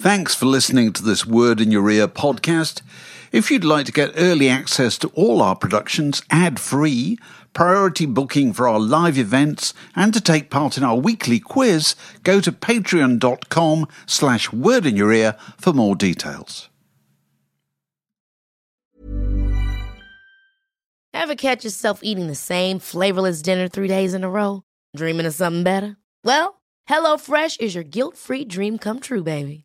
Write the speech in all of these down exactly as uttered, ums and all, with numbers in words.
Thanks for listening to this Word in Your Ear podcast. If you'd like to get early access to all our productions ad-free, priority booking for our live events, and to take part in our weekly quiz, go to patreon.com slash word in your ear for more details. Ever catch yourself eating the same flavorless dinner three days in a row? Dreaming of something better? Well, HelloFresh is your guilt-free dream come true, baby.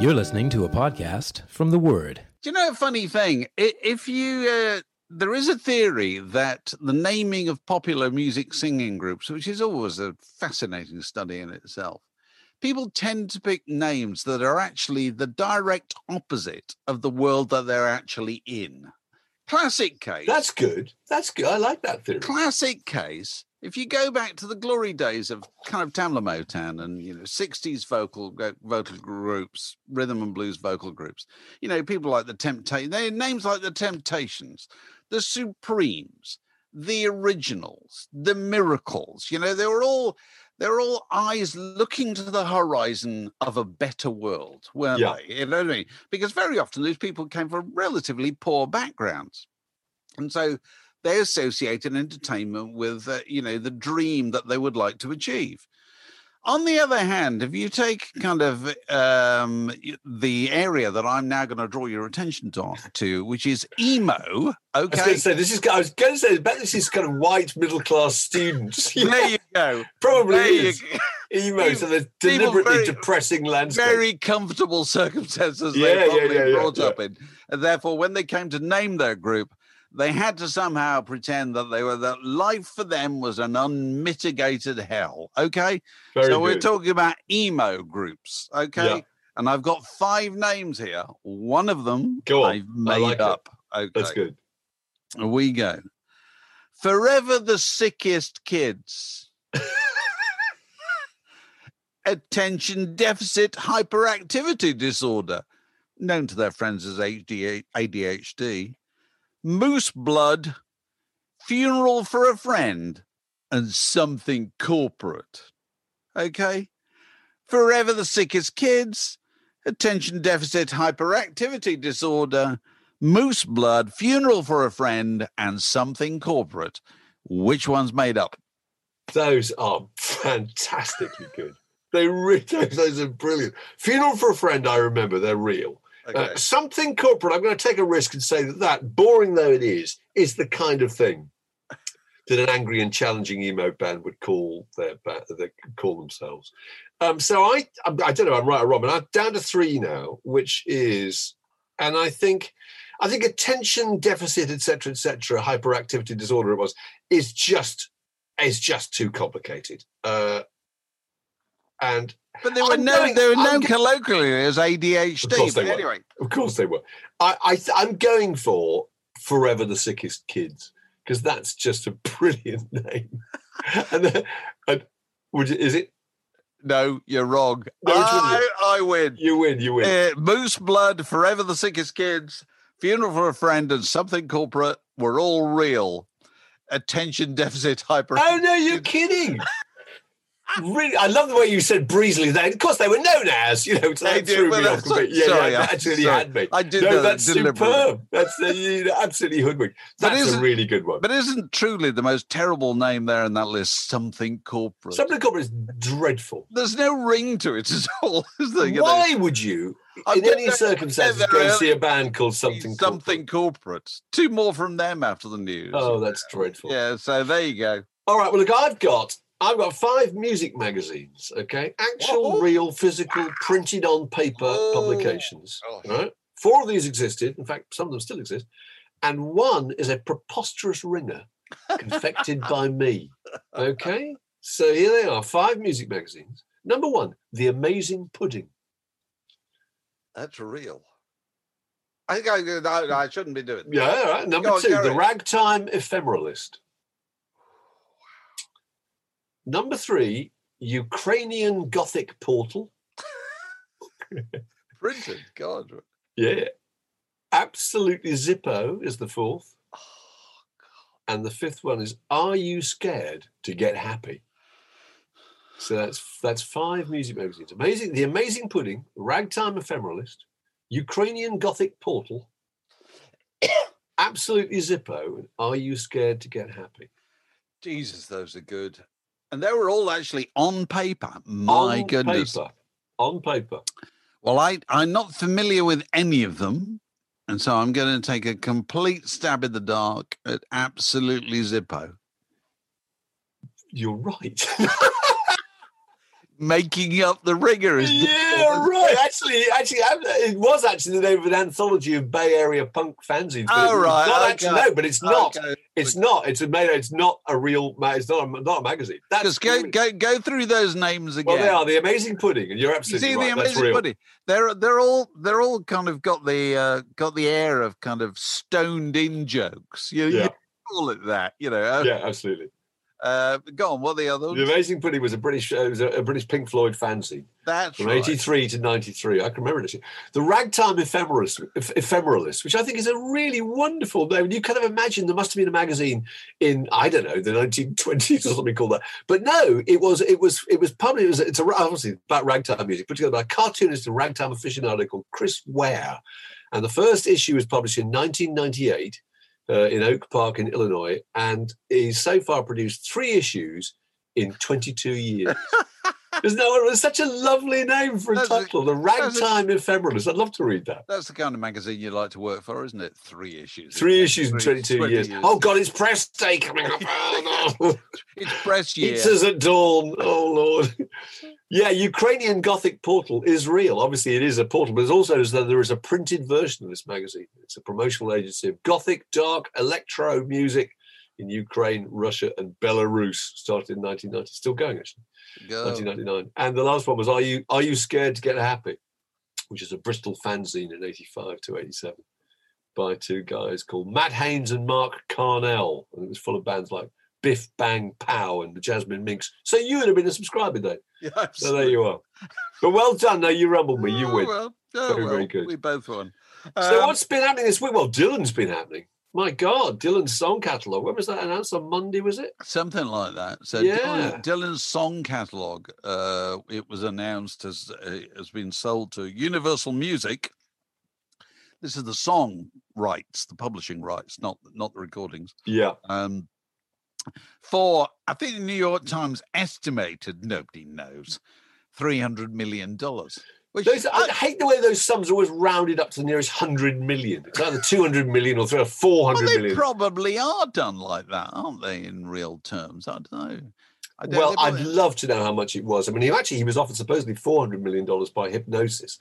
You're listening to a podcast from The Word. Do you know a funny thing? If you, uh, there is a theory that the naming of popular music singing groups, which is always a fascinating study in itself, people tend to pick names that are actually the direct opposite of the world that they're actually in. Classic case. That's good. That's good. I like that theory. Classic case. If you go back to the glory days of kind of Tamla Motown and, you know, sixties vocal vocal groups, rhythm and blues vocal groups, you know, people like the Temptations, they had names like the Temptations, the Supremes, the Originals, the Miracles, you know, they were all, they're all eyes looking to the horizon of a better world, weren't yeah. they? You know what I mean? Because very often those people came from relatively poor backgrounds. And so they associated entertainment with, uh, you know, the dream that they would like to achieve. On the other hand, if you take kind of um, the area that I'm now going to draw your attention to, to which is emo, okay? I was going to say, this is, I was going to say, I bet this is kind of white middle-class students. Yeah. There you go. Probably there is. You go. Emo, so they're deliberately very, depressing landscape. Very comfortable circumstances yeah, they probably yeah, yeah, brought yeah, up yeah. in. And therefore, when they came to name their group, they had to somehow pretend that they were that life for them was an unmitigated hell. Okay. Very so good. We're talking about emo groups. Okay. Yeah. And I've got five names here. One of them Go on. I've made I like up. It. Okay. That's good. Here we go. Forever the Sickest Kids. Attention Deficit Hyperactivity Disorder, known to their friends as A D H D. Moose Blood, Funeral for a Friend, and Something Corporate. Okay? Forever the Sickest Kids, Attention Deficit Hyperactivity Disorder, Moose Blood, Funeral for a Friend, and Something Corporate. Which one's made up? Those are fantastically good. They really, those are brilliant. Funeral for a Friend, I remember, they're real. Okay. Uh, something corporate, I'm going to take a risk and say that that, boring though it is, is the kind of thing that an angry and challenging emo band would call their band, they call themselves. Um, so I, I don't know, I'm right or wrong, but I'm down to three now, which is, and I think, I think attention deficit, et cetera, et cetera, hyperactivity disorder it was, is just, is just too complicated. Uh, and But there were I'm no, going, there were known colloquially as A D H D. But anyway, were. Of course they were. I, I, th- I'm going for Forever the Sickest Kids because that's just a brilliant name. and, then, and would you, is it? No, you're wrong. No, I, I win. You win. You win. Uh, Moose Blood, Forever the Sickest Kids, Funeral for a Friend, and Something Corporate were all real. Attention Deficit Hyper. Oh no, you're kidding. really, I love the way you said breezily. That, of course, they were known as, you know. So they do. Well, that's so, yeah, sorry, yeah, that sorry. Had me. I did. No, know, that's superb. That's the, you know, absolutely hoodwinked. That's a really good one. But isn't truly the most terrible name there in that list? Something Corporate. Something Corporate is dreadful. There's no ring to it at all. Is there? You Why know? Would you, I in any circumstances, go and see a band called Something Corporate? Something Corporate. Two more from them after the news. Oh, that's dreadful. Yeah. So there you go. All right. Well, look, I've got. I've got five music magazines, okay? Actual, oh. real, physical, printed on paper oh. publications. Oh. Right? Four of these existed. In fact, some of them still exist. And one is a preposterous ringer confected by me, okay? So here they are, five music magazines. Number one, The Amazing Pudding. That's real. I think I, I, I shouldn't be doing that. Yeah, all right. Number on, two, The Ragtime Ephemeralist. Number three, Ukrainian Gothic Portal. Printed, God. Yeah. Absolutely Zippo is the fourth. Oh, God. And the fifth one is Are You Scared to Get Happy? So that's that's five music magazines. Amazing, The Amazing Pudding, Ragtime Ephemeralist, Ukrainian Gothic Portal, Absolutely Zippo, and Are You Scared to Get Happy? Jesus, those are good. And they were all actually on paper. My on goodness. Paper. On paper. Well, I, I'm not familiar with any of them. And so I'm going to take a complete stab in the dark at Absolutely Zippo. You're right. Making up the ringer is yeah, right. Actually, actually, it was actually the name of an anthology of Bay Area punk fanzines. Oh right, not okay. actually, no, but it's not. Okay. It's not. It's a made. It's not a real. It's not a, not a magazine. That's just go go go through those names again. Well, they are The Amazing Pudding, and you're absolutely you see, right. The Amazing Pudding. They're they're all they're all kind of got the uh, got the air of kind of stoned in jokes. You, yeah. you call it that, you know. Uh, yeah, absolutely. Uh, go on, what are the other ones? The Amazing Pudding was a British uh, was a, a British Pink Floyd fanzine. That's from right. eighty-three to ninety-three. I can remember it. The Ragtime Ephemeralist, Ephemeralist, which I think is a really wonderful name. You kind of imagine there must have been a magazine in, I don't know, the nineteen twenties or something called that. But no, it was it was, it was published. It was, it's a, obviously about ragtime music, put together by a cartoonist and ragtime aficionado called Chris Ware. And the first issue was published in nineteen ninety-eight. Uh, in Oak Park in Illinois, and he's so far produced three issues in twenty-two years. Isn't that such a lovely name for a that's title? A, the Ragtime Ephemeralist. I'd love to read that. That's the kind of magazine you like to work for, isn't it? Three issues. Three issues in twenty-two years. years. Oh, God, it's press day coming up. Oh, no. It's press year. Pizzas at dawn. Oh, Lord. Yeah, Ukrainian Gothic Portal is real. Obviously, it is a portal, but it's also as though there is a printed version of this magazine. It's a promotional agency of Gothic, dark, electro music in Ukraine, Russia, and Belarus. Started in nineteen ninety. Still going, actually. Go. nineteen ninety-nine. And the last one was Are You Are You Scared to Get Happy? Which is a Bristol fanzine in eighty-five to eighty-seven by two guys called Matt Haynes and Mark Carnell. And it was full of bands like Biff, Bang, Pow and the Jasmine Minx. So you would have been a subscriber then. Yeah, so there you are. But well done. Now you rumbled me. You oh, win. Well. Oh, very, well. Very good. We both won. Um, so what's been happening this week? Well, Dylan's been happening. My God, Dylan's song catalogue. When was that announced? On Monday, was it? Something like that. So yeah. Dylan, Dylan's song catalogue, uh, it was announced as uh, has been sold to Universal Music. This is the song rights, the publishing rights, not not the recordings. Yeah. Um, for, I think the New York Times estimated, nobody knows, three hundred million dollars. Which, those, I hate the way those sums are always rounded up to the nearest hundred million. It's either two hundred million or three or four hundred well, million. They probably are done like that, aren't they? In real terms, I don't know. I don't well, I'd love to know how much it was. I mean, he actually he was offered supposedly four hundred million dollars by Hypnosis,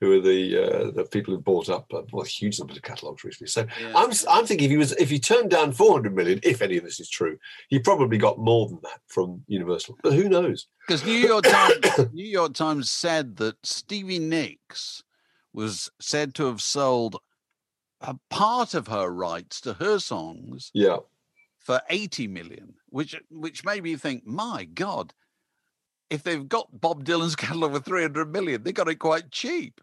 who are the uh, the people who bought up uh, well, huge numbers of catalogues recently. So yeah. I'm I'm thinking if he was if he turned down four hundred million, if any of this is true, he probably got more than that from Universal. But who knows? Because New York Times New York Times said that Stevie Nicks was said to have sold a part of her rights to her songs, yeah. for eighty million, which which made me think, my God, if they've got Bob Dylan's catalogue for three hundred million, they got it quite cheap.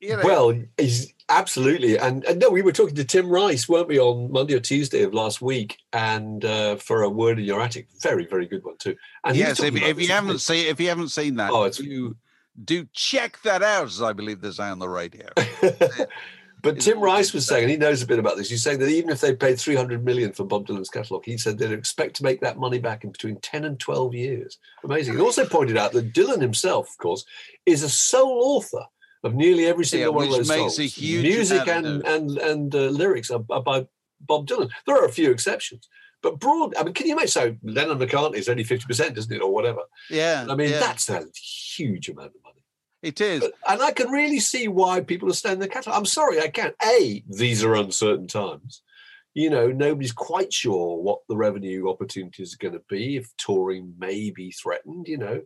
you know. Well, he's, absolutely. And, and no, we were talking to Tim Rice, weren't we, on Monday or Tuesday of last week, and uh, for A Word in Your Attic. Very, very good one too. And yes, if, if you haven't seen if you haven't seen that, oh, it's, you do check that out, as I believe there's on the radio. But it's Tim Rice was saying, and he knows a bit about this, he's saying that even if they paid three hundred million dollars for Bob Dylan's catalogue, he said they'd expect to make that money back in between ten and twelve years. Amazing. He also pointed out that Dylan himself, of course, is a sole author of nearly every single yeah, one of those makes songs. A huge music and, and, and uh, lyrics are, are by Bob Dylan. There are a few exceptions. But broad, I mean, can you imagine? So Lennon McCartney is only fifty percent, isn't it, or whatever? Yeah. I mean, yeah. that's a huge amount of money. It is. But, and I can really see why people are standing the catalogue. I'm sorry, I can't. A, these are uncertain times. You know, nobody's quite sure what the revenue opportunities are going to be, if touring may be threatened, you know.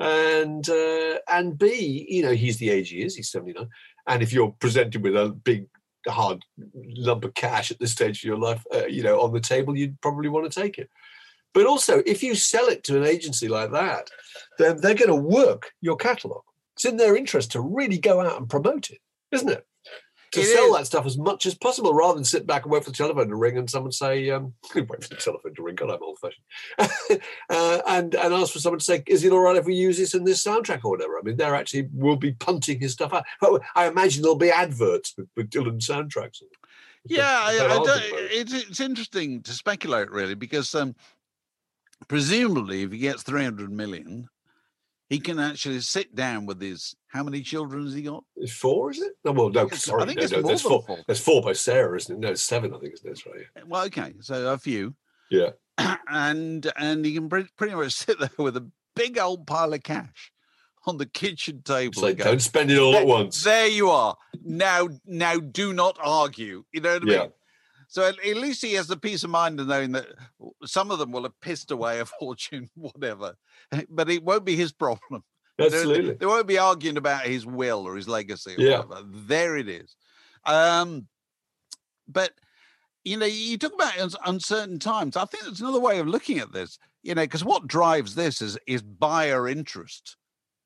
And uh, and B, you know, he's the age he is, he's seventy-nine. And if you're presented with a big, hard lump of cash at this stage of your life, uh, you know, on the table, you'd probably want to take it. But also, if you sell it to an agency like that, then they're going to work your catalogue. It's in their interest to really go out and promote it, isn't it? To it sell is. that stuff as much as possible, rather than sit back and wait for the telephone to ring and someone say, um, wait for the telephone to ring, God, I'm old-fashioned, uh, and, and ask for someone to say, is it all right if we use this in this soundtrack or whatever? I mean, they're actually, will be punting his stuff out. I imagine there'll be adverts with, with Dylan soundtracks. Yeah, I, I don't, it's, it's interesting to speculate, really, because um, presumably if he gets three hundred million dollars, he can actually sit down with his, how many children has he got? It's four, is it? No, well, no, it's, sorry. I think no, it's no, more there's than four, four. There's four by Sarah, isn't it? No, it's seven, I think, isn't it? That's right. Well, okay, so a few. Yeah. And and he can pretty much sit there with a big old pile of cash on the kitchen table. It's like, go, don't spend it all at once. There you are. Now, now do not argue. You know what I mean? Yeah. So at, at least he has the peace of mind of knowing that some of them will have pissed away a fortune, whatever. But it won't be his problem. Absolutely. They, they won't be arguing about his will or his legacy or yeah. whatever. There it is. Um, but, you know, you talk about uncertain times. I think there's another way of looking at this, you know, because what drives this is, is buyer interest,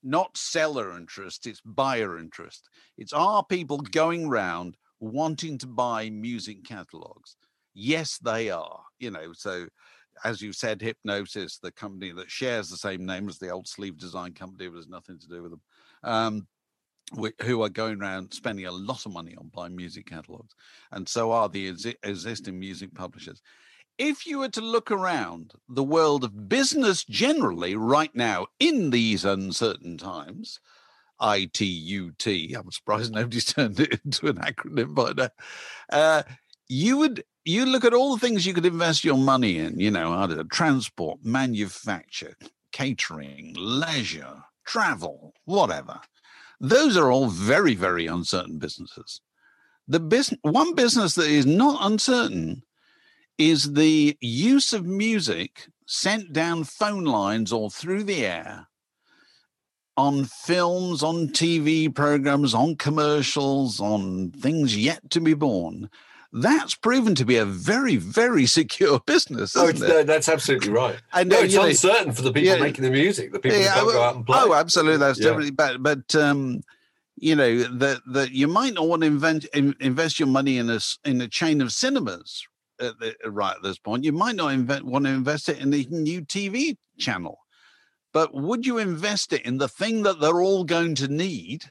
not seller interest. It's buyer interest. It's our people going round wanting to buy music catalogs. Yes, they are, you know. So as you said, Hypnosis, the company that shares the same name as the old sleeve design company, but has nothing to do with them, um who are going around spending a lot of money on buying music catalogs, and so are the ex- existing music publishers. If you were to look around the world of business generally right now in these uncertain times, I T U T, I'm surprised nobody's turned it into an acronym by now. Uh, you would, you look at all the things you could invest your money in, you know, either transport, manufacture, catering, leisure, travel, whatever. Those are all very, very uncertain businesses. The business, one business that is not uncertain is the use of music sent down phone lines or through the air on films, on T V programs, on commercials, on things yet to be born. That's proven to be a very, very secure business, isn't oh, it? No, that's absolutely right. And no, it's uncertain know, for the people yeah, making the music, the people yeah, who can't go out and play. Oh, absolutely, that's yeah. definitely. But, but um, you know, that that you might not want to invent, invest your money in a in a chain of cinemas at the, right at this point. You might not invent, want to invest it in the new T V channel. But would you invest it in the thing that they're all going to need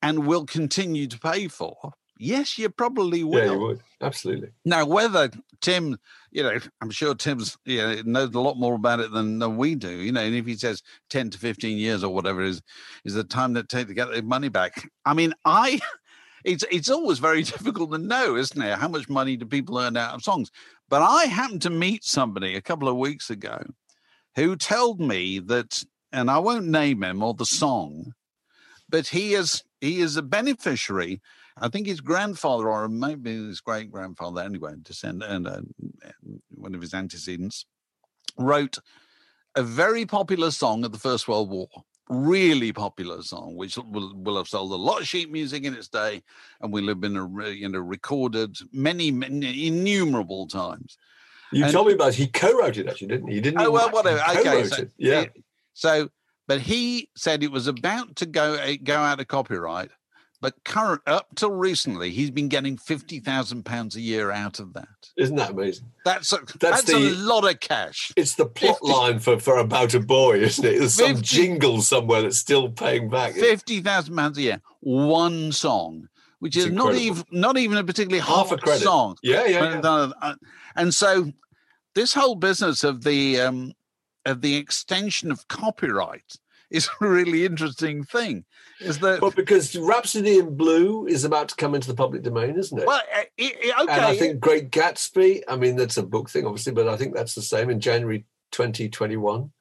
and will continue to pay for? Yes, you probably will. Yeah, you would. Absolutely. Now, whether Tim, you know, I'm sure Tim's, you know, knows a lot more about it than, than we do, you know, and if he says ten to fifteen years or whatever is, is the time that it takes to get their money back. I mean, I, it's, it's always very difficult to know, isn't it? How much money do people earn out of songs? But I happened to meet somebody a couple of weeks ago who told me that, and I won't name him or the song, but he is he is a beneficiary. I think his grandfather, or maybe his great-grandfather, anyway, descend, and uh, one of his antecedents, wrote a very popular song of the First World War, really popular song, which will, will have sold a lot of sheet music in its day, and will have been a, you know, recorded many, many innumerable times. You and, told me about it. He co-wrote it, actually, didn't he? He didn't. Oh, well, whatever. Okay. So, yeah. He, so, but he said it was about to go, go out of copyright But current, up till recently, he's been getting fifty thousand pounds a year out of that. Isn't that amazing? That's a, that's that's the, a lot of cash. It's the plot fifty line for, for About a Boy, isn't it? There's fifty some jingle somewhere that's still paying back. fifty thousand pounds a year, one song, which it's is incredible. not even not even a particularly half a credit song. Yeah, yeah, yeah. And so this whole business of the um, of the extension of copyright is a really interesting thing. Is that, well, because Rhapsody in Blue is about to come into the public domain, isn't it? Well, it, it, okay. And I think Great Gatsby, I mean, that's a book thing, obviously, but I think that's the same in January twenty twenty-one.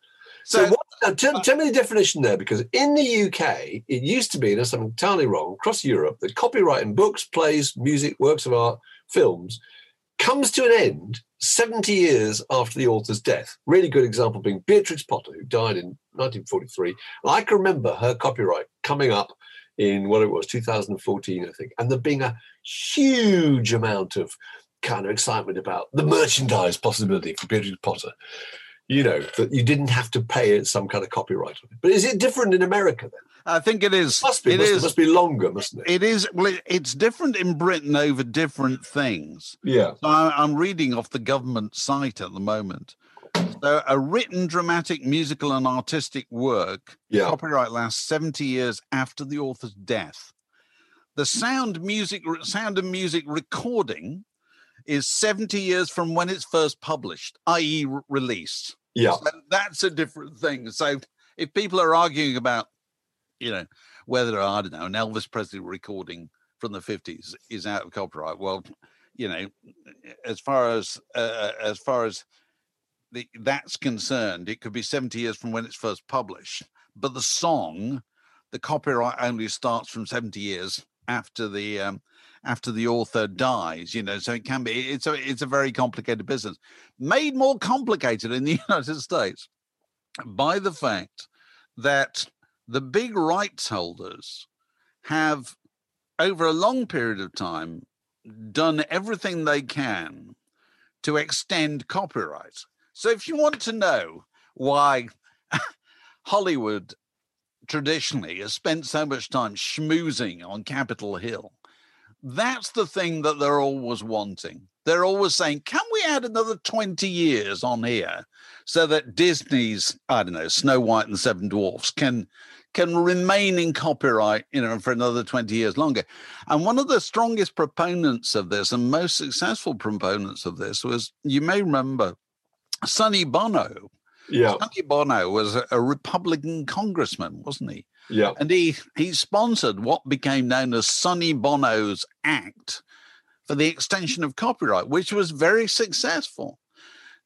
So, so what, now, tell, uh, tell me the definition there, because in the U K, it used to be, unless I'm entirely wrong, across Europe, that copyright in books, plays, music, works of art, films, comes to an end seventy years after the author's death. Really good example being Beatrix Potter, who died in nineteen forty-three. I can remember her copyright coming up in what it was, two thousand fourteen, I think, and there being a huge amount of kind of excitement about the merchandise possibility for Beatrix Potter. You know, that you didn't have to pay it some kind of copyright. But is it different in America then? I think it is. It must be, it must, is. It must be longer, mustn't it? It is. Well, it, it's different in Britain over different things. Yeah. So I, I'm reading off the government site at the moment. So a written, dramatic, musical and artistic work, yeah. Copyright lasts seventy years after the author's death. The sound, music, sound and music recording is seventy years from when it's first published, that is re- released. Yeah. So that's a different thing. So if people are arguing about, you know, whether, I don't know, an Elvis Presley recording from the fifties is out of copyright. Well, you know, as far as uh, as far as the, that's concerned, it could be seventy years from when it's first published. But the song, the copyright only starts from seventy years after the um, after the author dies. You know, so it can be. It's a it's a very complicated business, made more complicated in the United States by the fact that the big rights holders have, over a long period of time, done everything they can to extend copyright. So if you want to know why Hollywood traditionally has spent so much time schmoozing on Capitol Hill, that's the thing that they're always wanting. They're always saying, can we add another twenty years on here so that Disney's, I don't know, Snow White and the Seven Dwarfs can can remain in copyright, you know, for another twenty years longer. And one of the strongest proponents of this and most successful proponents of this was, you may remember, Sonny Bono. Yeah. Sonny Bono was a Republican congressman, wasn't he? Yeah. And he, he sponsored what became known as Sonny Bono's Act, for the extension of copyright, which was very successful.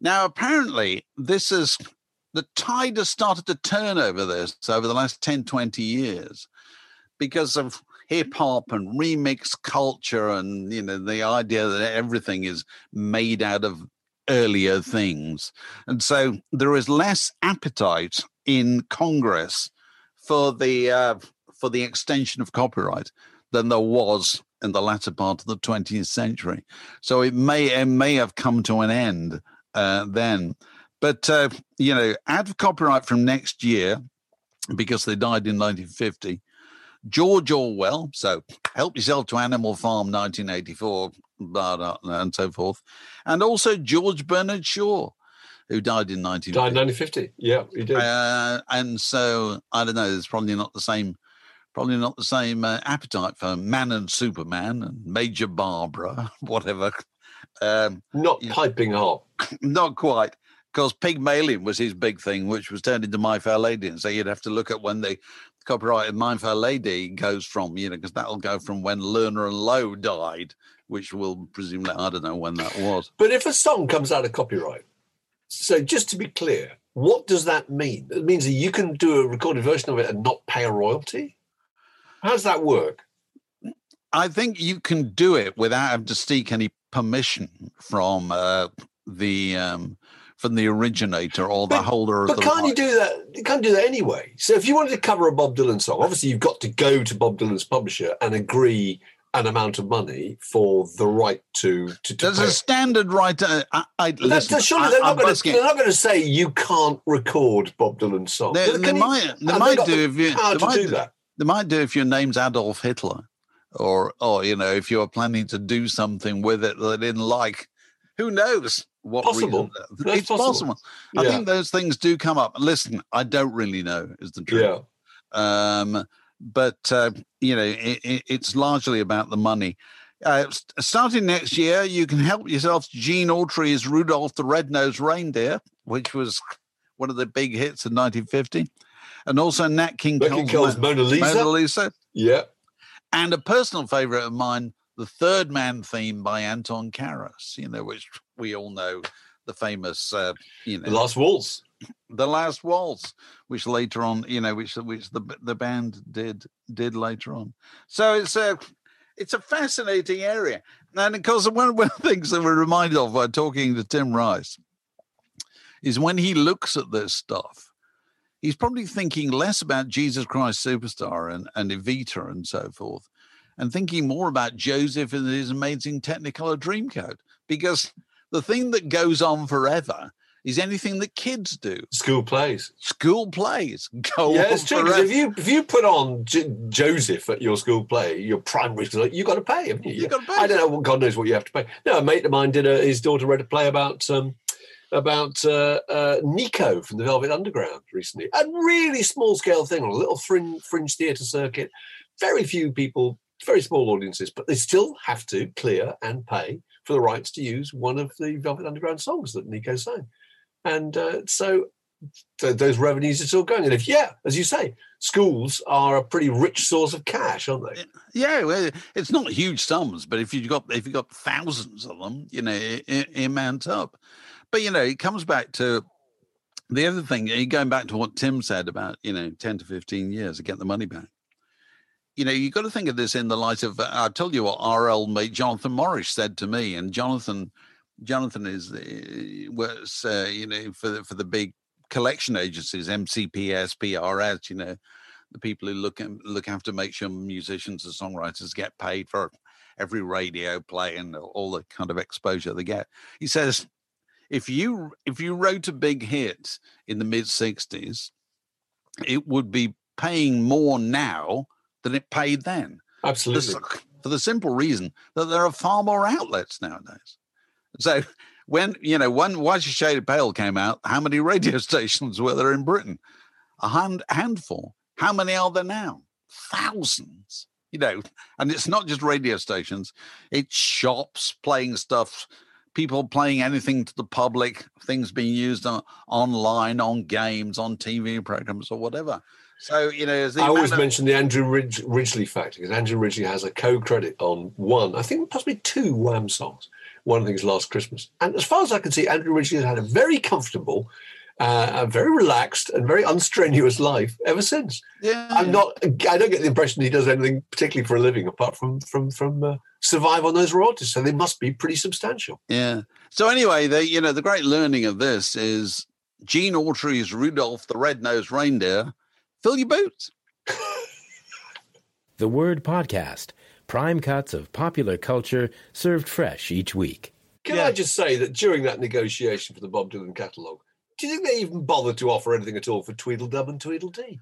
Now, apparently, this is the tide has started to turn over this over the last ten, twenty years because of hip hop and remix culture and, you know, the idea that everything is made out of earlier things. And so there is less appetite in Congress for the uh, for the extension of copyright than there was in the latter part of the twentieth century. So it may it may have come to an end uh, then. But, uh, you know, add copyright from next year, because they died in nineteen fifty. George Orwell, so help yourself to Animal Farm, nineteen eighty-four, blah, blah, blah, and so forth. And also George Bernard Shaw, who died in nineteen fifty. Died in nineteen fifty, yeah, he did. Uh, and so, I don't know, it's probably not the same Probably not the same uh, appetite for Man and Superman and Major Barbara, whatever. Um, not piping hot. Not quite, because Pygmalion was his big thing, which was turned into My Fair Lady. And so you'd have to look at when the copyright of My Fair Lady goes from, you know, because that'll go from when Lerner and Lowe died, which will presumably, I don't know when that was. But if a song comes out of copyright, so just to be clear, what does that mean? It means that you can do a recorded version of it and not pay a royalty? How does that work? I think you can do it without having to seek any permission from uh, the um, from the originator or but, the holder of the right. But can't you do that? You can't do that anyway. So if you wanted to cover a Bob Dylan song, obviously you've got to go to Bob Dylan's publisher and agree an amount of money for the right to... to, to There's pay. A standard right to... I, I, listen, surely I, they're, not gonna, they're not going to say you can't record Bob Dylan's song. They, they, they might, you, they might do, if you... How to do that? They might do if your name's Adolf Hitler. or, or, you know, if you're planning to do something with it that they didn't like, who knows? What possible. Reason? It's possible. possible. Yeah. I think those things do come up. Listen, I don't really know is the truth. Yeah. Um, but, uh, you know, it, it, it's largely about the money. Uh, starting next year, you can help yourself to Gene Autry's Rudolph the Red-Nosed Reindeer, which was one of the big hits in nineteen fifty. And also Nat King Cole's Mona Lisa. Mona Lisa. Yeah. And a personal favorite of mine, The Third Man Theme by Anton Karas, you know, which we all know, the famous, uh, you know. The Last Waltz. The Last Waltz, which later on, you know, which which the the band did did later on. So it's a, it's a fascinating area. And, of course, one of the things that we're reminded of by talking to Tim Rice is when he looks at this stuff, he's probably thinking less about Jesus Christ Superstar and, and Evita and so forth, and thinking more about Joseph and his Amazing Technicolor Dreamcoat, because the thing that goes on forever is anything that kids do. School plays. School plays. Go yeah, it's true. If you, if you put on J- Joseph at your school play, your primary school, you've got to pay, haven't you? You've got to pay. I don't know, well, God knows what you have to pay. No, a mate of mine did a, his daughter read a play about um, about uh, uh, Nico from the Velvet Underground recently. A really small-scale thing, a little fringe, fringe theatre circuit. Very few people, very small audiences, but they still have to clear and pay for the rights to use one of the Velvet Underground songs that Nico sang. And uh, so th- those revenues are still going. And if, yeah, as you say, schools are a pretty rich source of cash, aren't they? Yeah, well, it's not huge sums, but if you've got if you've got thousands of them, you know, it, it, it mounts up. But, you know, it comes back to the other thing, going back to what Tim said about, you know, ten to fifteen years to get the money back. You know, you've got to think of this in the light of, uh, I'll tell you what R L mate Jonathan Morris said to me, and Jonathan... Jonathan is uh, works, uh, you know, for the, for the big collection agencies, M C P S, P R S, you know, the people who look and look have to make sure musicians and songwriters get paid for every radio play and all the kind of exposure they get. He says, if you if you wrote a big hit in the mid sixties, it would be paying more now than it paid then. Absolutely, for the, for the simple reason that there are far more outlets nowadays. So when, you know, when Why's Your Shade Pale came out, how many radio stations were there in Britain? A hand, handful. How many are there now? Thousands, you know. And it's not just radio stations. It's shops playing stuff, people playing anything to the public, things being used on, online, on games, on T V programs or whatever. So, you know, I always of- mention the Andrew Ridge- Ridgeley factor, because Andrew Ridgeley has a co-credit on one, I think possibly two Wham songs. One of the things Last Christmas. And as far as I can see, Andrew Ridgeley has had a very comfortable, uh, very relaxed and very unstrenuous life ever since. Yeah, I'm not, I don't get the impression he does anything particularly for a living apart from from from uh, survive on those royalties. So they must be pretty substantial. Yeah. So anyway, the, you know, the great learning of this is Gene Autry's Rudolph the Red-Nosed Reindeer. Fill your boots. The Word Podcast. Prime cuts of popular culture served fresh each week. Can yeah. I just say that during that negotiation for the Bob Dylan catalogue, do you think they even bothered to offer anything at all for Tweedledum and Tweedledee?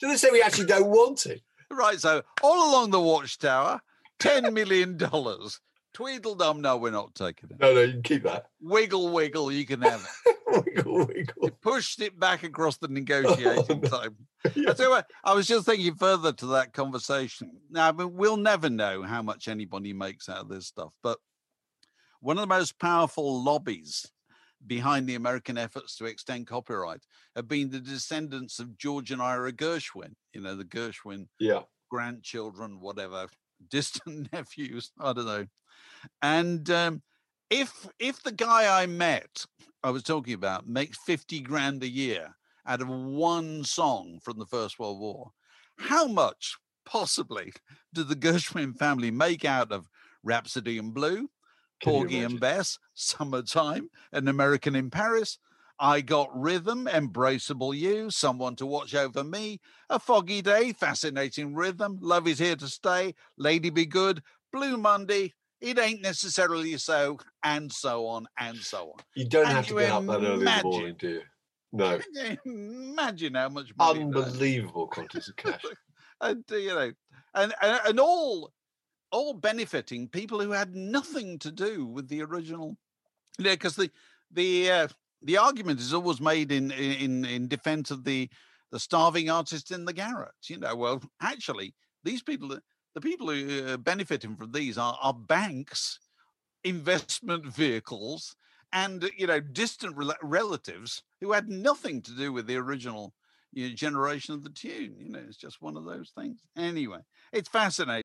Do they say we actually don't want it? Right, so all along the Watchtower, ten million dollars. Tweedledum, no, we're not taking it. No, no, you can keep that. Wiggle, wiggle, you can have it. Wiggle, wiggle. It pushed it back across the negotiating oh, no. time. Yeah. So I was just thinking further to that conversation. Now, I mean, we'll never know how much anybody makes out of this stuff, but one of the most powerful lobbies behind the American efforts to extend copyright have been the descendants of George and Ira Gershwin, you know, the Gershwin yeah. grandchildren, whatever, distant nephews, I don't know. And um, if if the guy I met, I was talking about, makes fifty grand a year out of one song from the First World War, how much possibly did the Gershwin family make out of Rhapsody in Blue, Can Porgy and Bess, Summertime, An American in Paris, I Got Rhythm, Embraceable You, Someone to Watch Over Me, A Foggy Day, Fascinating Rhythm, Love Is Here to Stay, Lady Be Good, Blue Monday, It Ain't Necessarily So, and so on, and so on. You don't and have to get up that early in the morning, do you? No. Can you imagine how much money? Unbelievable quantities of cash. And, you know, and, and, and all all benefiting people who had nothing to do with the original. Yeah, because the the uh, the argument is always made in in in defense of the the starving artist in the garret. You know, well, actually, these people, the people who are benefiting from these are, are banks, investment vehicles, and, you know, distant rel- relatives who had nothing to do with the original, you know, generation of the tune. You know, it's just one of those things. Anyway, it's fascinating.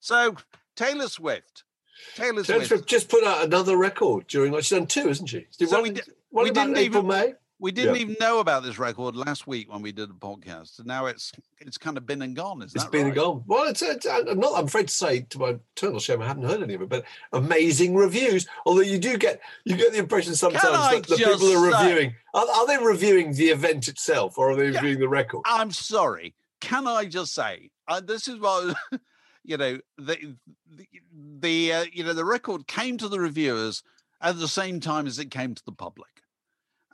So, Taylor Swift. Taylor, Taylor Swift. Swift just put out another record during, like, she's done two, isn't she? Did so one, we, did, one we didn't April, even May. We didn't yeah. even know about this record last week when we did a podcast, and now it's it's kind of been and gone. Is it's that been right? and gone. Well, it's, it's, I'm not. I'm afraid to say, to my eternal shame, I haven't heard any of it. But amazing reviews. Although you do get you get the impression sometimes that the people are reviewing. Are, are they reviewing the event itself, or are they reviewing yeah, the record? I'm sorry. Can I just say uh, this is what you know the the, the uh, you know the record came to the reviewers at the same time as it came to the public.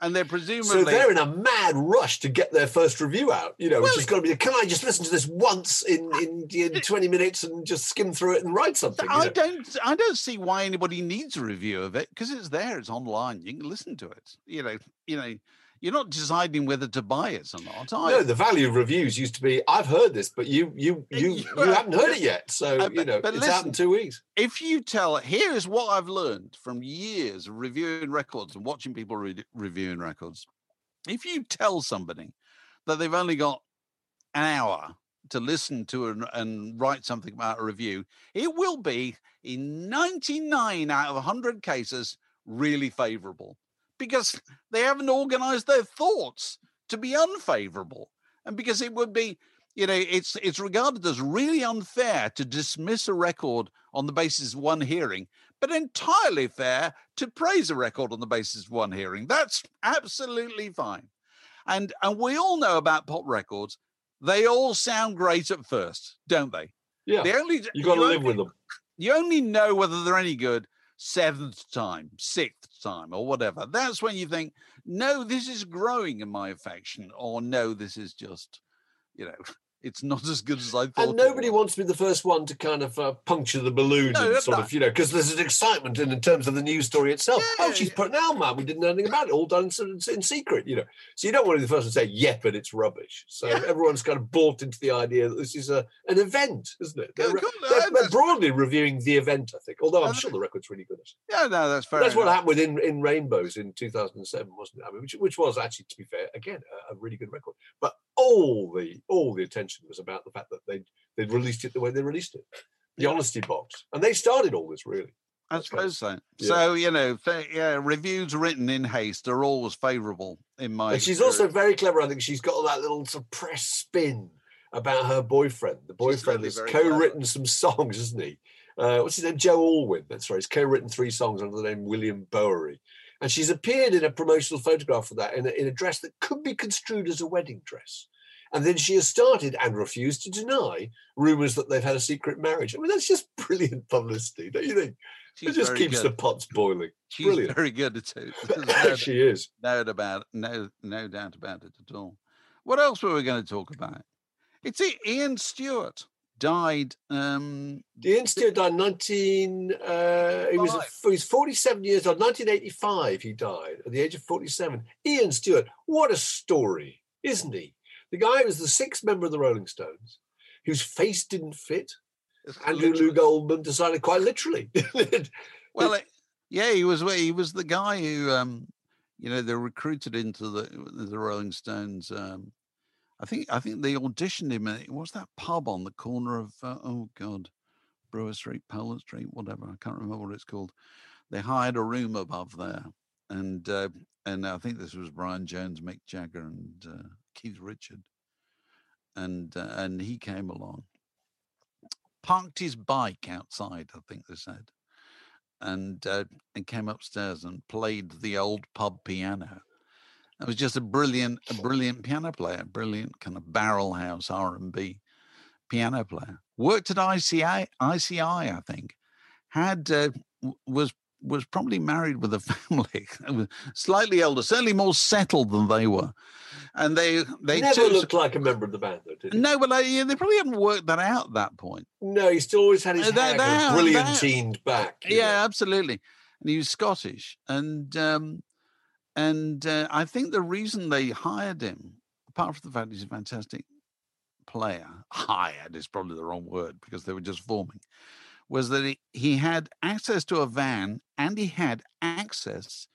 And they're presumably... So they're in a mad rush to get their first review out, you know, well, which has got to be, can I just listen to this once in, in, in twenty minutes and just skim through it and write something? I you know? don't I don't see why anybody needs a review of it, because it's there, it's online, you can listen to it. You know, you know, you're not deciding whether to buy it or not, are you? No, the value of reviews used to be, I've heard this, but you you you, you, you haven't heard it yet, so, uh, but, you know, but it's listen, out in two weeks. If you tell, here is what I've learned from years of reviewing records and watching people re- reviewing records. If you tell somebody that they've only got an hour to listen to and, and write something about a review, it will be, in ninety-nine out of one hundred cases, really favourable. Because they haven't organised their thoughts to be unfavourable, and because it would be, you know, it's it's regarded as really unfair to dismiss a record on the basis of one hearing, but entirely fair to praise a record on the basis of one hearing. That's absolutely fine, and and we all know about pop records; they all sound great at first, don't they? Yeah. The only you got to live only, with them. You only know whether they're any good seventh time, sixth time, or whatever. That's when you think, no, this is growing in my affection, or no, this is just, you know, it's not as good as I thought. And nobody wants to be the first one to kind of uh, puncture the balloon no, and sort not. of, you know, because there's an excitement in, in terms of the news story itself. Yeah, oh, she's yeah. put an album out. We didn't know anything about it. All done in, in secret, you know. So you don't want to be the first one to say, yeah, but it's rubbish. So yeah. everyone's kind of bought into the idea that this is a, an event, isn't it? They're, yeah, they're, they're broadly reviewing the event, I think, although I'm sure the record's really good. Yeah, no, that's fair. That's enough. What happened with in, in Rainbows in two thousand seven, wasn't it? I mean, which, which was actually, to be fair, again, a, a really good record. But all the all the attention was about the fact that they they released it the way they released it, the yeah. honesty box, and they started all this really. I suppose so. Yeah. So you know, th- yeah, reviews written in haste are always favourable in my. And she's also very clever. I think she's got that little suppressed spin about her boyfriend. The boyfriend has really co-written clever. some songs, hasn't he? Uh, what's his name? Joe Alwyn. That's right. He's co-written three songs under the name William Bowery, and she's appeared in a promotional photograph for that in a, in a dress that could be construed as a wedding dress. And then she has started and refused to deny rumours that they've had a secret marriage. I mean, that's just brilliant publicity, don't you think? She's it just keeps good. the pots boiling. She's brilliant. very good at it. No, she is. No doubt, about, no, no doubt about it at all. What else were we going to talk about? It's Ian Stewart died. Um, Ian Stewart died in nineteen. Uh, he was he was forty-seven years old. nineteen eighty-five, he died at the age of forty-seven. Ian Stewart, what a story, isn't he? The guy was the sixth member of the Rolling Stones, whose face didn't fit. It's Andrew literally. Lou Goldman decided quite literally. Well, it, yeah, he was he was the guy who, um, you know, they recruited into the the Rolling Stones. Um, I think I think they auditioned him. At, what's that pub on the corner of uh, oh god, Brewer Street, Poland Street, whatever. I can't remember what it's called. They hired a room above there, and uh, and I think this was Brian Jones, Mick Jagger, and uh, Keith Richard, and uh, and he came along, parked his bike outside, I think they said, and uh, and came upstairs and played the old pub piano. It was just a brilliant, a brilliant piano player, brilliant kind of barrel house R and B piano player. Worked at I C I, I C I, I think. Had uh, was was probably married with a family, slightly older, certainly more settled than they were. And they they never took, looked like a member of the band, though, did he? No, but they, they probably hadn't worked that out at that point. No, he's always had his that, that, brilliantined back. Yeah, know. absolutely. And he was Scottish, and. Um, And uh, I think the reason they hired him, apart from the fact he's a fantastic player, hired is probably the wrong word because they were just forming, was that he, he had access to a van and he had access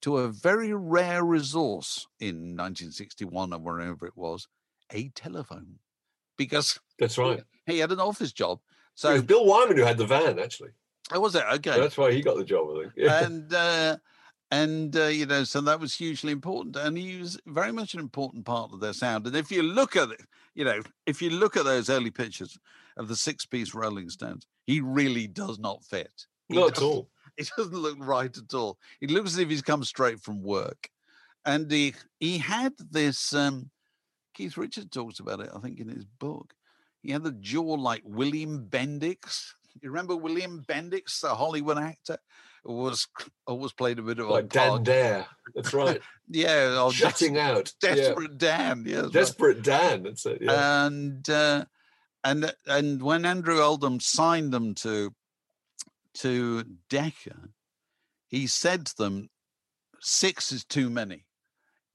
to a very rare resource in nineteen sixty-one or wherever it was, a telephone. Because that's right. He, he had an office job. So it was Bill Wyman who had the van, actually. Oh, was it? Okay. So that's why he got the job, I think. Yeah. And... Uh, And, uh, you know, so that was hugely important. And he was very much an important part of their sound. And if you look at, you know, if you look at those early pictures of the six-piece Rolling Stones, he really does not fit. He not at all. It doesn't look right at all. It looks as if he's come straight from work. And he, he had this, um, Keith Richard talks about it, I think, in his book. He had the jaw like William Bendix. You remember William Bendix, the Hollywood actor? Always, always played a bit of like a Dan cog. Dare. That's right. Yeah, or shutting des- out. Desperate yeah. Dan. Yeah, that's Desperate right. Dan. That's it. Yeah. And uh, and and when Andrew Oldham signed them to to Decca, he said to them, "Six is too many."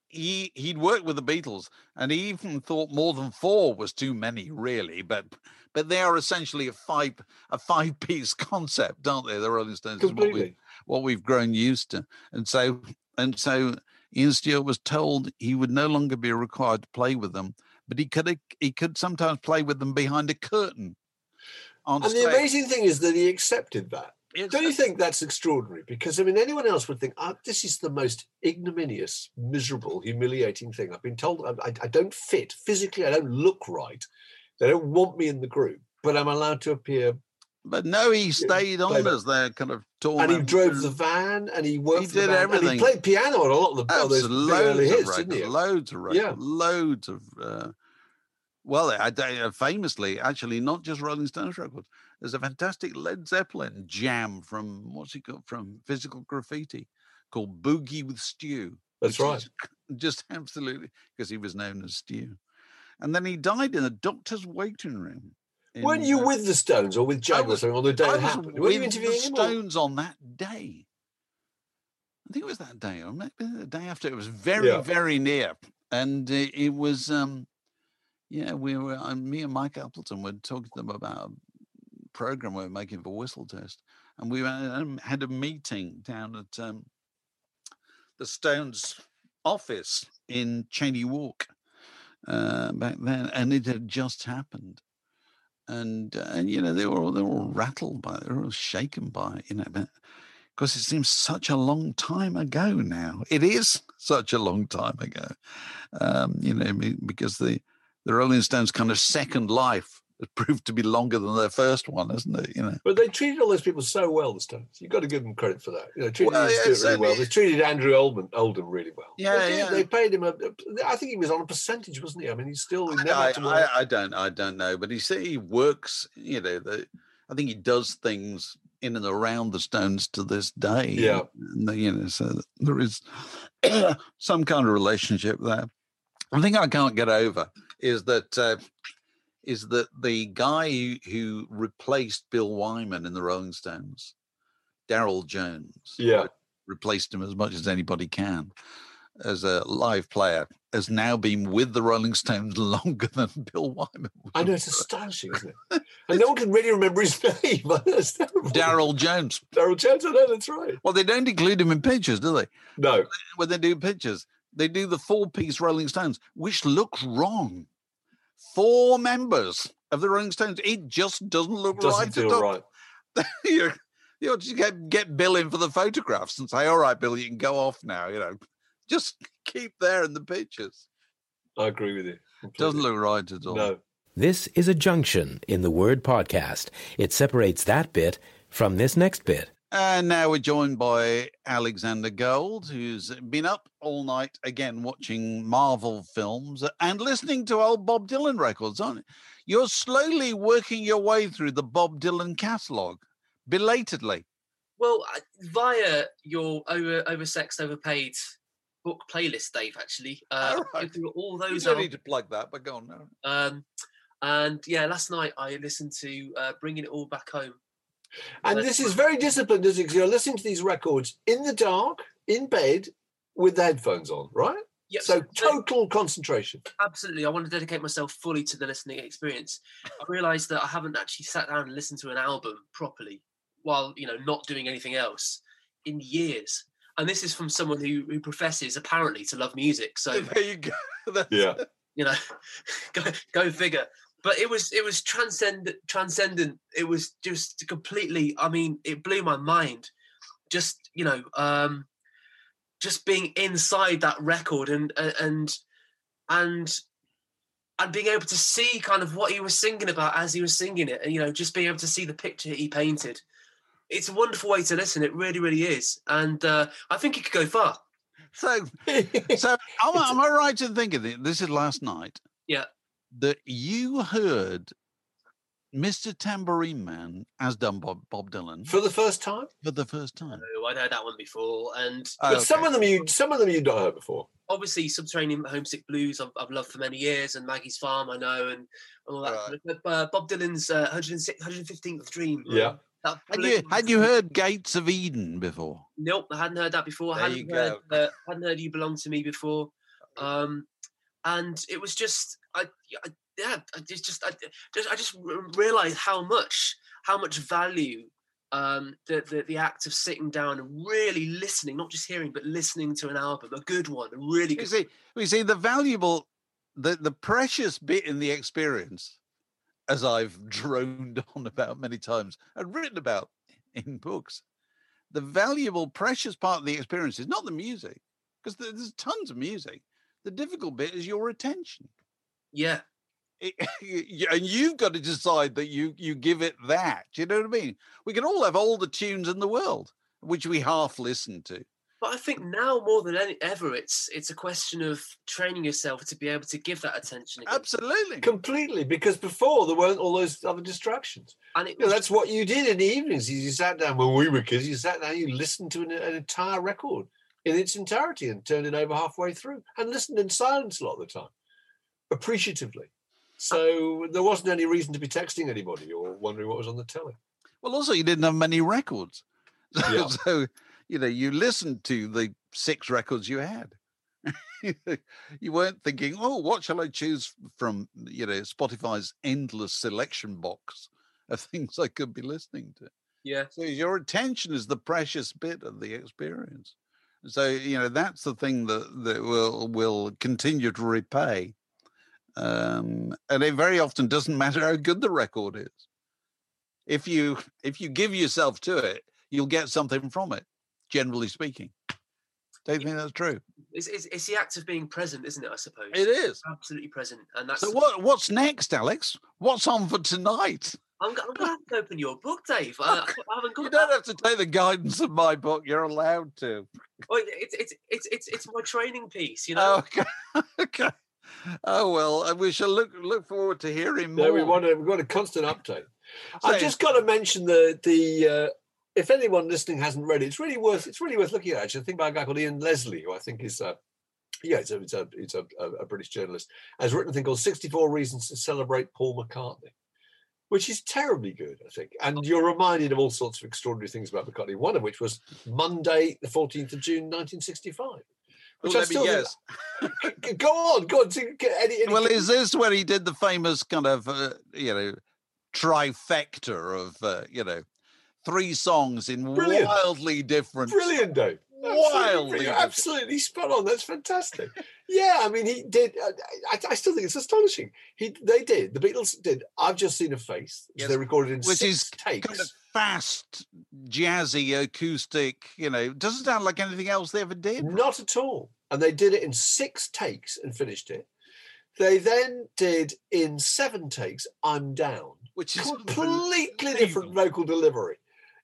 He he'd worked with the Beatles, and he even thought more than four was too many, really. But but they are essentially a five a five piece concept, aren't they? The Rolling Stones is what we've, what we've grown used to, and so and so Ian Stewart was told he would no longer be required to play with them, but he could he could sometimes play with them behind a curtain. And stage. The amazing thing is that he accepted that. Don't you think that's extraordinary? Because, I mean, anyone else would think, oh, this is the most ignominious, miserable, humiliating thing. I've been told I, I don't fit. Physically, I don't look right. They don't want me in the group, but I'm allowed to appear. But no, he stayed on as their kind of tour. And he drove the van, and he worked He did everything. And he played piano on a lot of the oh, those loads of hits, didn't he? Loads of records. Yeah. Loads of... Uh, well, I, famously, actually, not just Rolling Stones records. There's a fantastic Led Zeppelin jam from what's it called from Physical Graffiti called Boogie with Stew. That's right. Just absolutely, because he was known as Stew. And then he died in a doctor's waiting room. In, Weren't you uh, with the Stones or with Jagger or something on the day it happened? Were you interviewing him? The Stones on that day. I think it was that day, or maybe the day after. It was very, yeah. very near. And it, it was, um, yeah, we were, uh, me and Mike Appleton were talking to them about program we were making for Whistle Test, and we had a meeting down at um, the Stones office in Cheney Walk uh, back then, and it had just happened, and uh, and you know they were all, they were all rattled by it, they were all shaken by it, you know, because it seems such a long time ago now. It is such a long time ago, um, you know, because the the Rolling Stones kind of second life has proved to be longer than their first one, hasn't it? You know. But they treated all those people so well this time. So you've got to give them credit for that. You know, treated well, yeah, really certainly. well. They treated Andrew Oldman, Oldham really well. Yeah, they, yeah. They paid him. A, I think he was on a percentage, wasn't he? I mean, he's still. He I, never I, had to I, I don't. I don't know. But he he works. You know, the, I think he does things in and around the Stones to this day. Yeah. And, you know, so there is some kind of relationship there. The thing I can't get over is that uh, is that the guy who replaced Bill Wyman in the Rolling Stones, Daryl Jones, yeah, replaced him as much as anybody can as a live player, has now been with the Rolling Stones longer than Bill Wyman. I know, it's astonishing, isn't it? And no one can really remember his name. That's terrible. Daryl Jones. Daryl Jones, I know, that's right. Well, they don't include him in pictures, do they? No. When they do pictures, they do the four-piece Rolling Stones, which looks wrong. Four members of the Rolling Stones. It just doesn't look doesn't right at all. Right. you you ought to get, get Bill in for the photographs and say, all right, Bill, you can go off now, you know. Just keep there in the pictures. I agree with you. Completely. Doesn't look right at all. No. This is a junction in the word podcast. It separates that bit from this next bit. And now we're joined by Alexander Gold, who's been up all night again watching Marvel films and listening to old Bob Dylan records, aren't you? You're slowly working your way through the Bob Dylan catalogue, belatedly. Well, via your over oversexed, overpaid book playlist, Dave, actually. Uh, all right. All those you don't need to plug that, but go on now. Um, and, yeah, last night I listened to uh, Bringing It All Back Home. And this is very disciplined, isn't it? Because you're listening to these records in the dark, in bed, with the headphones on, right? Yep. So total concentration. Absolutely. I want to dedicate myself fully to the listening experience. I realised that I haven't actually sat down and listened to an album properly while, you know, not doing anything else in years. And this is from someone who, who professes, apparently, to love music. So there you go. That's, yeah. You know, go, go figure. But it was it was transcendent. Transcendent. It was just completely. I mean, it blew my mind. Just you know, um, just being inside that record and and and and being able to see kind of what he was singing about as he was singing it, and you know, just being able to see the picture he painted. It's a wonderful way to listen. It really, really is, and uh, I think it could go far. So, so am, am I right in thinking this is last night? Yeah. That you heard Mister Tambourine Man as done by Bob Dylan for the first time. For the first time, oh, I'd heard that one before, and oh, but okay. some of them you, some of them you'd not heard before. Obviously, Subterranean Homesick Blues, I've, I've loved for many years, and Maggie's Farm, I know, and, and all that. All right. But uh, Bob Dylan's uh, one hundred fifteenth Dream. Yeah. That had you had you heard Gates of Eden before? Nope, I hadn't heard that before. There hadn't you heard, go. Uh, hadn't heard You Belong to Me before. Um, and it was just. I, I, yeah, I just, I just, I just realised how much, how much value um, the, the the act of sitting down and really listening, not just hearing, but listening to an album, a good one, a really good. You see, we see the valuable, the the precious bit in the experience, as I've droned on about many times and written about in books, the valuable, precious part of the experience is not the music, because there's tons of music. The difficult bit is your attention. Yeah. It, and you've got to decide that you you give it that. Do you know what I mean? We can all have all the tunes in the world, which we half listen to. But I think now more than any, ever, it's it's a question of training yourself to be able to give that attention again. Absolutely. Completely. Because before there weren't all those other distractions. And it was, you know, that's what you did in the evenings. You sat down, when we were kids, you sat down, you listened to an, an entire record in its entirety and turned it over halfway through and listened in silence a lot of the time. Appreciatively. So there wasn't any reason to be texting anybody or wondering what was on the telly. Well, also you didn't have many records. So, yeah. so you know, you listened to the six records you had. You weren't thinking, oh, what shall I choose from, you know, Spotify's endless selection box of things I could be listening to. Yeah. So your attention is the precious bit of the experience. So, you know, that's the thing that, that will will continue to repay. Um, and it very often doesn't matter how good the record is. If you if you give yourself to it, you'll get something from it, generally speaking. Do you think that's true? It's, it's, it's the act of being present, isn't it, I suppose? It is. Absolutely present. And that's so what, what's next, Alex? What's on for tonight? I'm, I'm glad to open your book, Dave. I, I haven't got you don't that. have to take the guidance of my book. You're allowed to. Well, it's it's it's it's it's my training piece, you know. Oh, okay. okay. Oh well, we shall look look forward to hearing more. No, we want to. We've got a constant update. So, I've just got to mention the the. Uh, if anyone listening hasn't read it, it's really worth it's really worth looking at. Actually, I think by a guy called Ian Leslie, who I think is a yeah, it's a it's a, it's a, a British journalist, has written a thing called sixty-four Reasons to Celebrate Paul McCartney, which is terribly good, I think. And you're reminded of all sorts of extraordinary things about McCartney, one of which was Monday, the fourteenth of June, nineteen sixty-five. Which well, I let still me guess. Think, go on, go on. Any, any well, is this where he did the famous kind of, uh, you know, trifecta of, uh, you know, three songs in Brilliant. wildly different... Brilliant, Dave. Wildly. Absolutely, absolutely spot on. That's fantastic. Yeah, I mean, he did. I, I still think it's astonishing. He, they did. The Beatles did. I've Just Seen a Face. Yes. They recorded in Which six is takes. Kind of fast, jazzy, acoustic. You know, doesn't sound like anything else they ever did. Not at all. And they did it in six takes and finished it. They then did in seven takes "I'm Down," which is completely different vocal delivery.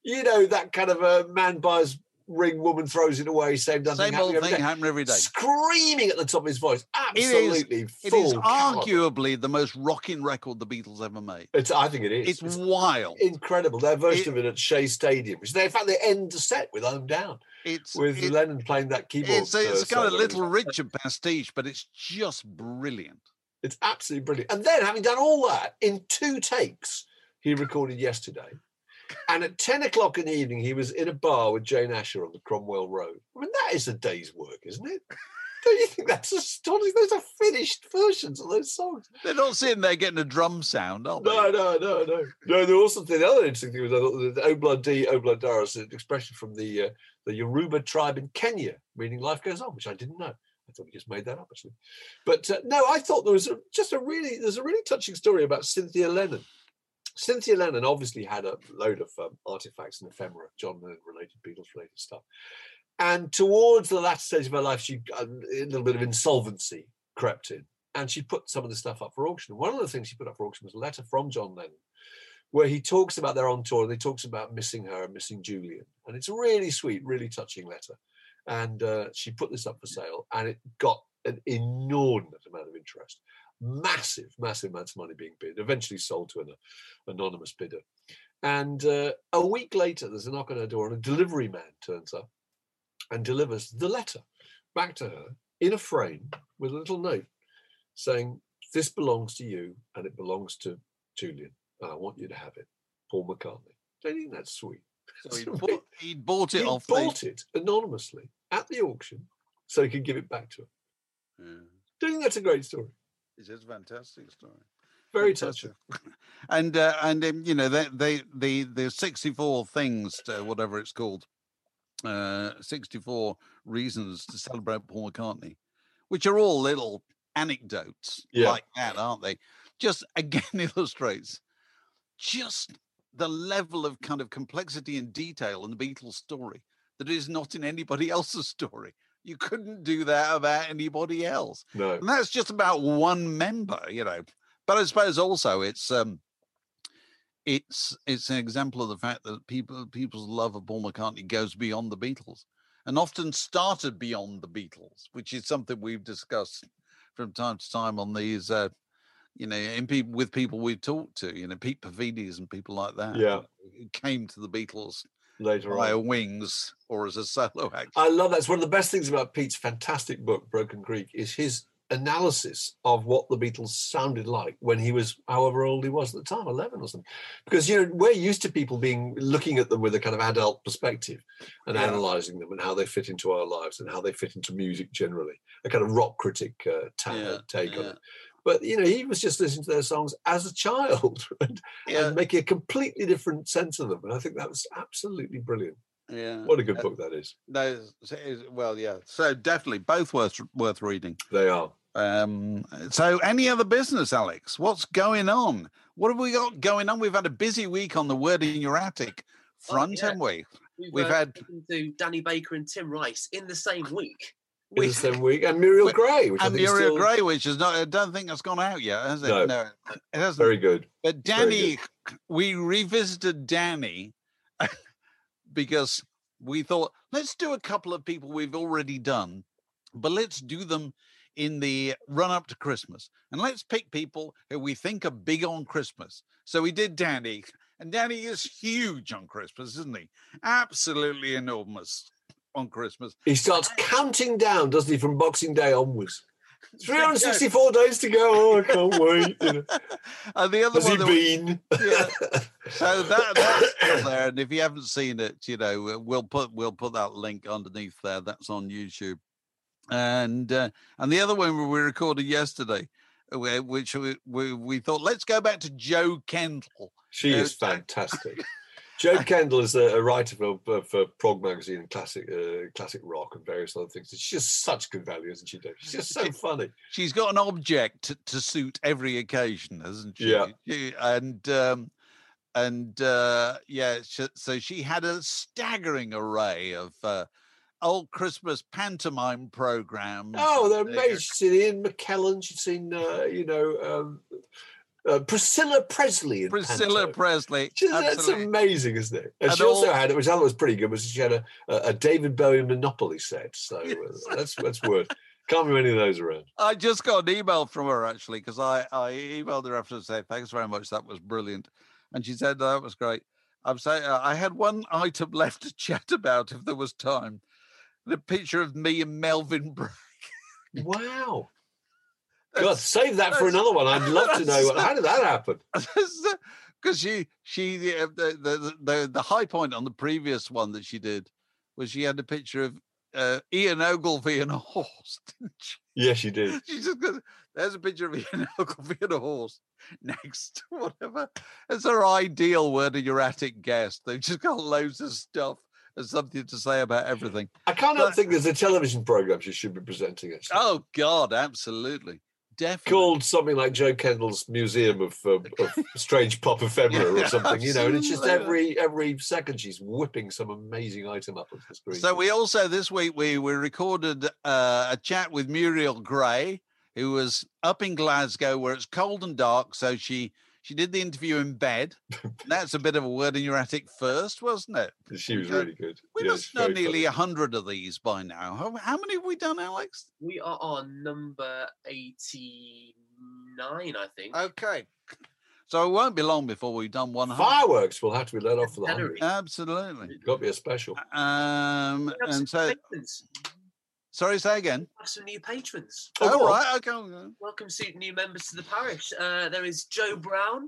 You know, that kind of a man buys ring, woman throws it away, same doesn't same old thing happening every day, screaming at the top of his voice. Absolutely, it is, it is arguably the most rocking record the Beatles ever made. It's, I think it is. It's, it's wild, incredible. Their version it, of it at Shea Stadium, which they, in fact, they end the set with "I'm Down." It's with it, Lennon playing that keyboard. It's, it's uh, got a little Richard pastiche, but it's just brilliant. It's absolutely brilliant. And then, having done all that in two takes, he recorded Yesterday. And at ten o'clock in the evening, he was in a bar with Jane Asher on the Cromwell Road. I mean, that is a day's work, isn't it? Don't you think that's astonishing? Those are finished versions of those songs. They're not sitting there getting a drum sound, are they? No, no, no, no. No, there also the other interesting thing was I thought that Obladi Obladara is an expression from the uh, the Yoruba tribe in Kenya, meaning life goes on, which I didn't know. I thought we just made that up, actually. But uh, no, I thought there was a, just a really there's a really touching story about Cynthia Lennon. Cynthia Lennon obviously had a load of um, artifacts and ephemera, John Lennon-related, Beatles-related stuff. And towards the latter stage of her life, she a little bit of insolvency crept in, and she put some of the stuff up for auction. One of the things she put up for auction was a letter from John Lennon, where he talks about their on tour, and he talks about missing her and missing Julian. And it's a really sweet, really touching letter. And uh, she put this up for sale, and it got an inordinate amount of interest. Massive, massive amounts of money being bid, eventually sold to an uh, anonymous bidder. And uh, a week later, there's a knock on her door and a delivery man turns up and delivers the letter back to her in a frame with a little note saying, "This belongs to you and it belongs to Julian. And I want you to have it. Paul McCartney." Don't you think that's sweet? So he'd, bought, he'd bought it he'd off bought the... it anonymously at the auction so he could give it back to her. Mm. Don't you think that's a great story? It's just a fantastic story. Very touching. And, uh, and um, you know, they, they, the the sixty-four things, to whatever it's called, uh, sixty-four reasons to celebrate Paul McCartney, which are all little anecdotes yeah. like that, aren't they? Just, again, illustrates just the level of kind of complexity and detail in the Beatles' story that is not in anybody else's story. You couldn't do that about anybody else. No. And that's just about one member, you know. But I suppose also it's um, it's it's an example of the fact that people people's love of Paul McCartney goes beyond the Beatles, and often started beyond the Beatles, which is something we've discussed from time to time on these, uh, you know, in people with people we've talked to, you know, Pete Pavides and people like that. Yeah, who came to the Beatles later on, wings or as a solo act. I love that. It's one of the best things about Pete's fantastic book, Broken Greek, is his analysis of what the Beatles sounded like when he was, however old he was at the time, eleven or something. Because, you know, we're used to people being looking at them with a kind of adult perspective and yeah. analysing them and how they fit into our lives and how they fit into music generally, a kind of rock critic uh, ta- yeah, take yeah. on it. But, you know, he was just listening to their songs as a child and, yeah. and making a completely different sense of them. And I think that was absolutely brilliant. Yeah. What a good uh, book that is. No, well, yeah. So definitely both worth worth reading. They are. Um, so any other business, Alex? What's going on? What have we got going on? We've had a busy week on the Word in Your Attic front, oh, yeah. haven't we? We've, we've uh, had to Danny Baker and Tim Rice in the same week. In the same week, and Muriel Gray, which and I think Muriel still... Gray, which is not—I don't think that's gone out yet, has it? No, no it hasn't. Very good. But Danny, good. we revisited Danny because we thought, let's do a couple of people we've already done, but let's do them in the run-up to Christmas, and let's pick people who we think are big on Christmas. So we did Danny, and Danny is huge on Christmas, isn't he? Absolutely enormous. On Christmas, he starts counting down, doesn't he, from Boxing Day onwards? three hundred sixty-four days to go. Oh, I can't wait. And the other Has one, he been? We, yeah. So that, that's still there, and if you haven't seen it, you know, we'll put we'll put that link underneath there. That's on YouTube. And uh, and the other one we recorded yesterday, which we we, we thought let's go back to Jo Kendall. She uh, is fantastic. Joe Kendall is a, a writer for, for Prog magazine and classic uh, classic rock and various other things. She's just such good value, isn't she, Dave? She's just so funny. She's got an object to, to suit every occasion, hasn't she? Yeah. She, and um, and uh, yeah, she, so she had a staggering array of uh, old Christmas pantomime programs. Oh, they're amazing. She's seen Ian McKellen. She's seen uh, you know. Um, Uh, Priscilla Presley. Priscilla Panto. Presley. Just, that's amazing, isn't it? And, and she all, also had, which I thought was pretty good, was she had a, a David Bowie Monopoly set. So yes. uh, that's that's worth. Can't be many of those around. I just got an email from her, actually, because I, I emailed her after to say, thanks very much, that was brilliant. And she said, that was great. I'm saying, uh, I had one item left to chat about if there was time. The picture of me and Melvin Bragg. Wow. God, save that for another one. I'd love to know how did that happen. Because she, she, the, the the the high point on the previous one that she did was she had a picture of uh, Ian Ogilvy and a horse, didn't she? Yes, she did. She just goes, there's a picture of Ian Ogilvy and a horse. Next, whatever. It's her ideal word of your attic guest. They've just got loads of stuff. There's something to say about everything. I can't but, think there's a television program she should be presenting. Actually. Oh God, absolutely. Definitely. Called something like Joe Kendall's Museum of, um, of Strange Pop Ephemera yeah, or something, absolutely. You know, and it's just every every second she's whipping some amazing item up on the screen. So we also, this week, we, we recorded uh, a chat with Muriel Gray, who was up in Glasgow where it's cold and dark, so she, she did the interview in bed. That's a bit of a word in your attic first, wasn't it? She was really good. We yeah, must know nearly a hundred of these by now. How, how many have we done, Alex? We are on number eighty-nine, I think. Okay. So it won't be long before we've done one hundred. Fireworks will have to be let off for the one hundred. Absolutely. It's got to be a special. Um, and so... Patrons. Sorry, say again. We have some new patrons. Oh, oh right. Okay. Welcome, to new members to the parish. Uh, there is Joe Brown,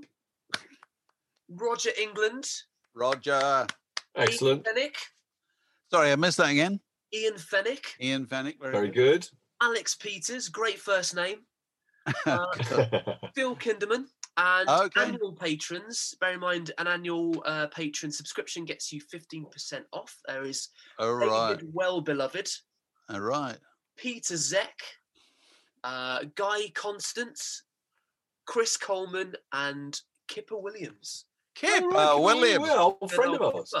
Roger England. Roger. Excellent. Ian Fennick. Sorry, I missed that again. Ian Fennick. Ian Fennick. Very, very good. good. Alex Peters, great first name. Uh, Phil Kinderman. And okay. Annual patrons, bear in mind, an annual uh, patron subscription gets you fifteen percent off. There is All David right. Well-Beloved. All right. Peter Zek, uh, Guy Constance, Chris Coleman, and Kipper Williams. Kipper oh, Williams, well, friend of ours.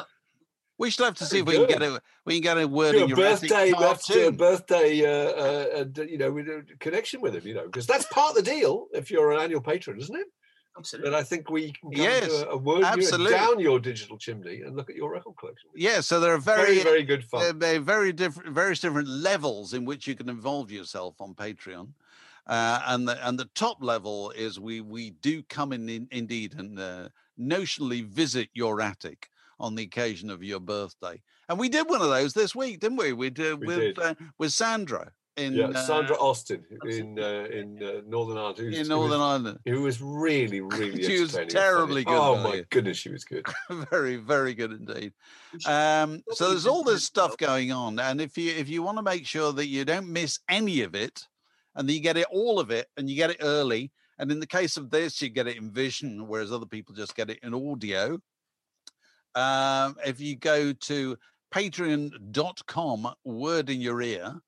We should have to That'd see if we good. can get a we can get a word do in your birthday. We have to do a birthday, uh, uh, and, you know, with a connection with him, you know, because that's part of the deal. If you're an annual patron, isn't it? Absolutely. And I think we can go yes, to a word absolutely. down your digital chimney and look at your record collection. Yeah, so there are very, very, very good fun. There are very different, various different levels in which you can involve yourself on Patreon, uh, and the and the top level is we we do come in, in indeed and uh, notionally visit your attic on the occasion of your birthday, and we did one of those this week, didn't we? We did we with uh, with Sandra. In, yeah, Sandra uh, Austin in uh, in uh, Northern Ireland. Who's, in Northern who was, Ireland. Who was really, really She was terribly good. Oh, my you. goodness, she was good. Very, very good indeed. Um, so there's all this stuff going on. And if you if you want to make sure that you don't miss any of it, and that you get it all of it, and you get it early, and in the case of this, you get it in vision, whereas other people just get it in audio. Um, if you go to patreon dot com, word in your ear,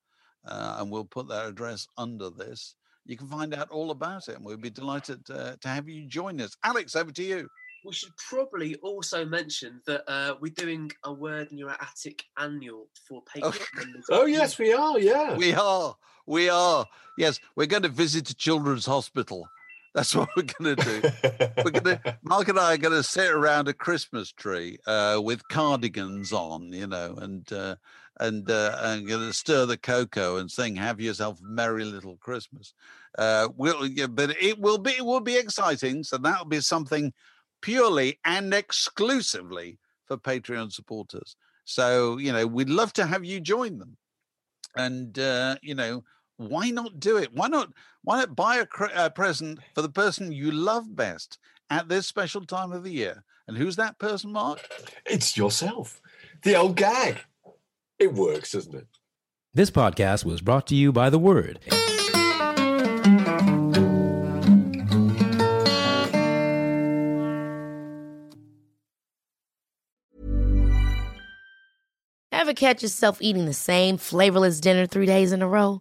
Uh, and we'll put that address under this. You can find out all about it, and we'll be delighted uh, to have you join us. Alex, over to you. We should probably also mention that uh, we're doing a Word in Your Attic annual for Patreon oh. members. Oh, yes, we are, yeah. We are, we are. Yes, we're going to visit a children's hospital. That's what we're going to do. We're going to, Mark and I are going to sit around a Christmas tree uh, with cardigans on, you know, and uh, and uh, I'm going to stir the cocoa and sing "Have Yourself a Merry Little Christmas." Uh, we'll, yeah, but it will be it will be exciting. So that will be something purely and exclusively for Patreon supporters. So you know, we'd love to have you join them, and uh, you know. Why not do it? Why not? Why not buy a cr- uh, present for the person you love best at this special time of the year? And who's that person, Mark? It's yourself. The old gag. It works, doesn't it? This podcast was brought to you by The Word. Ever catch yourself eating the same flavorless dinner three days in a row?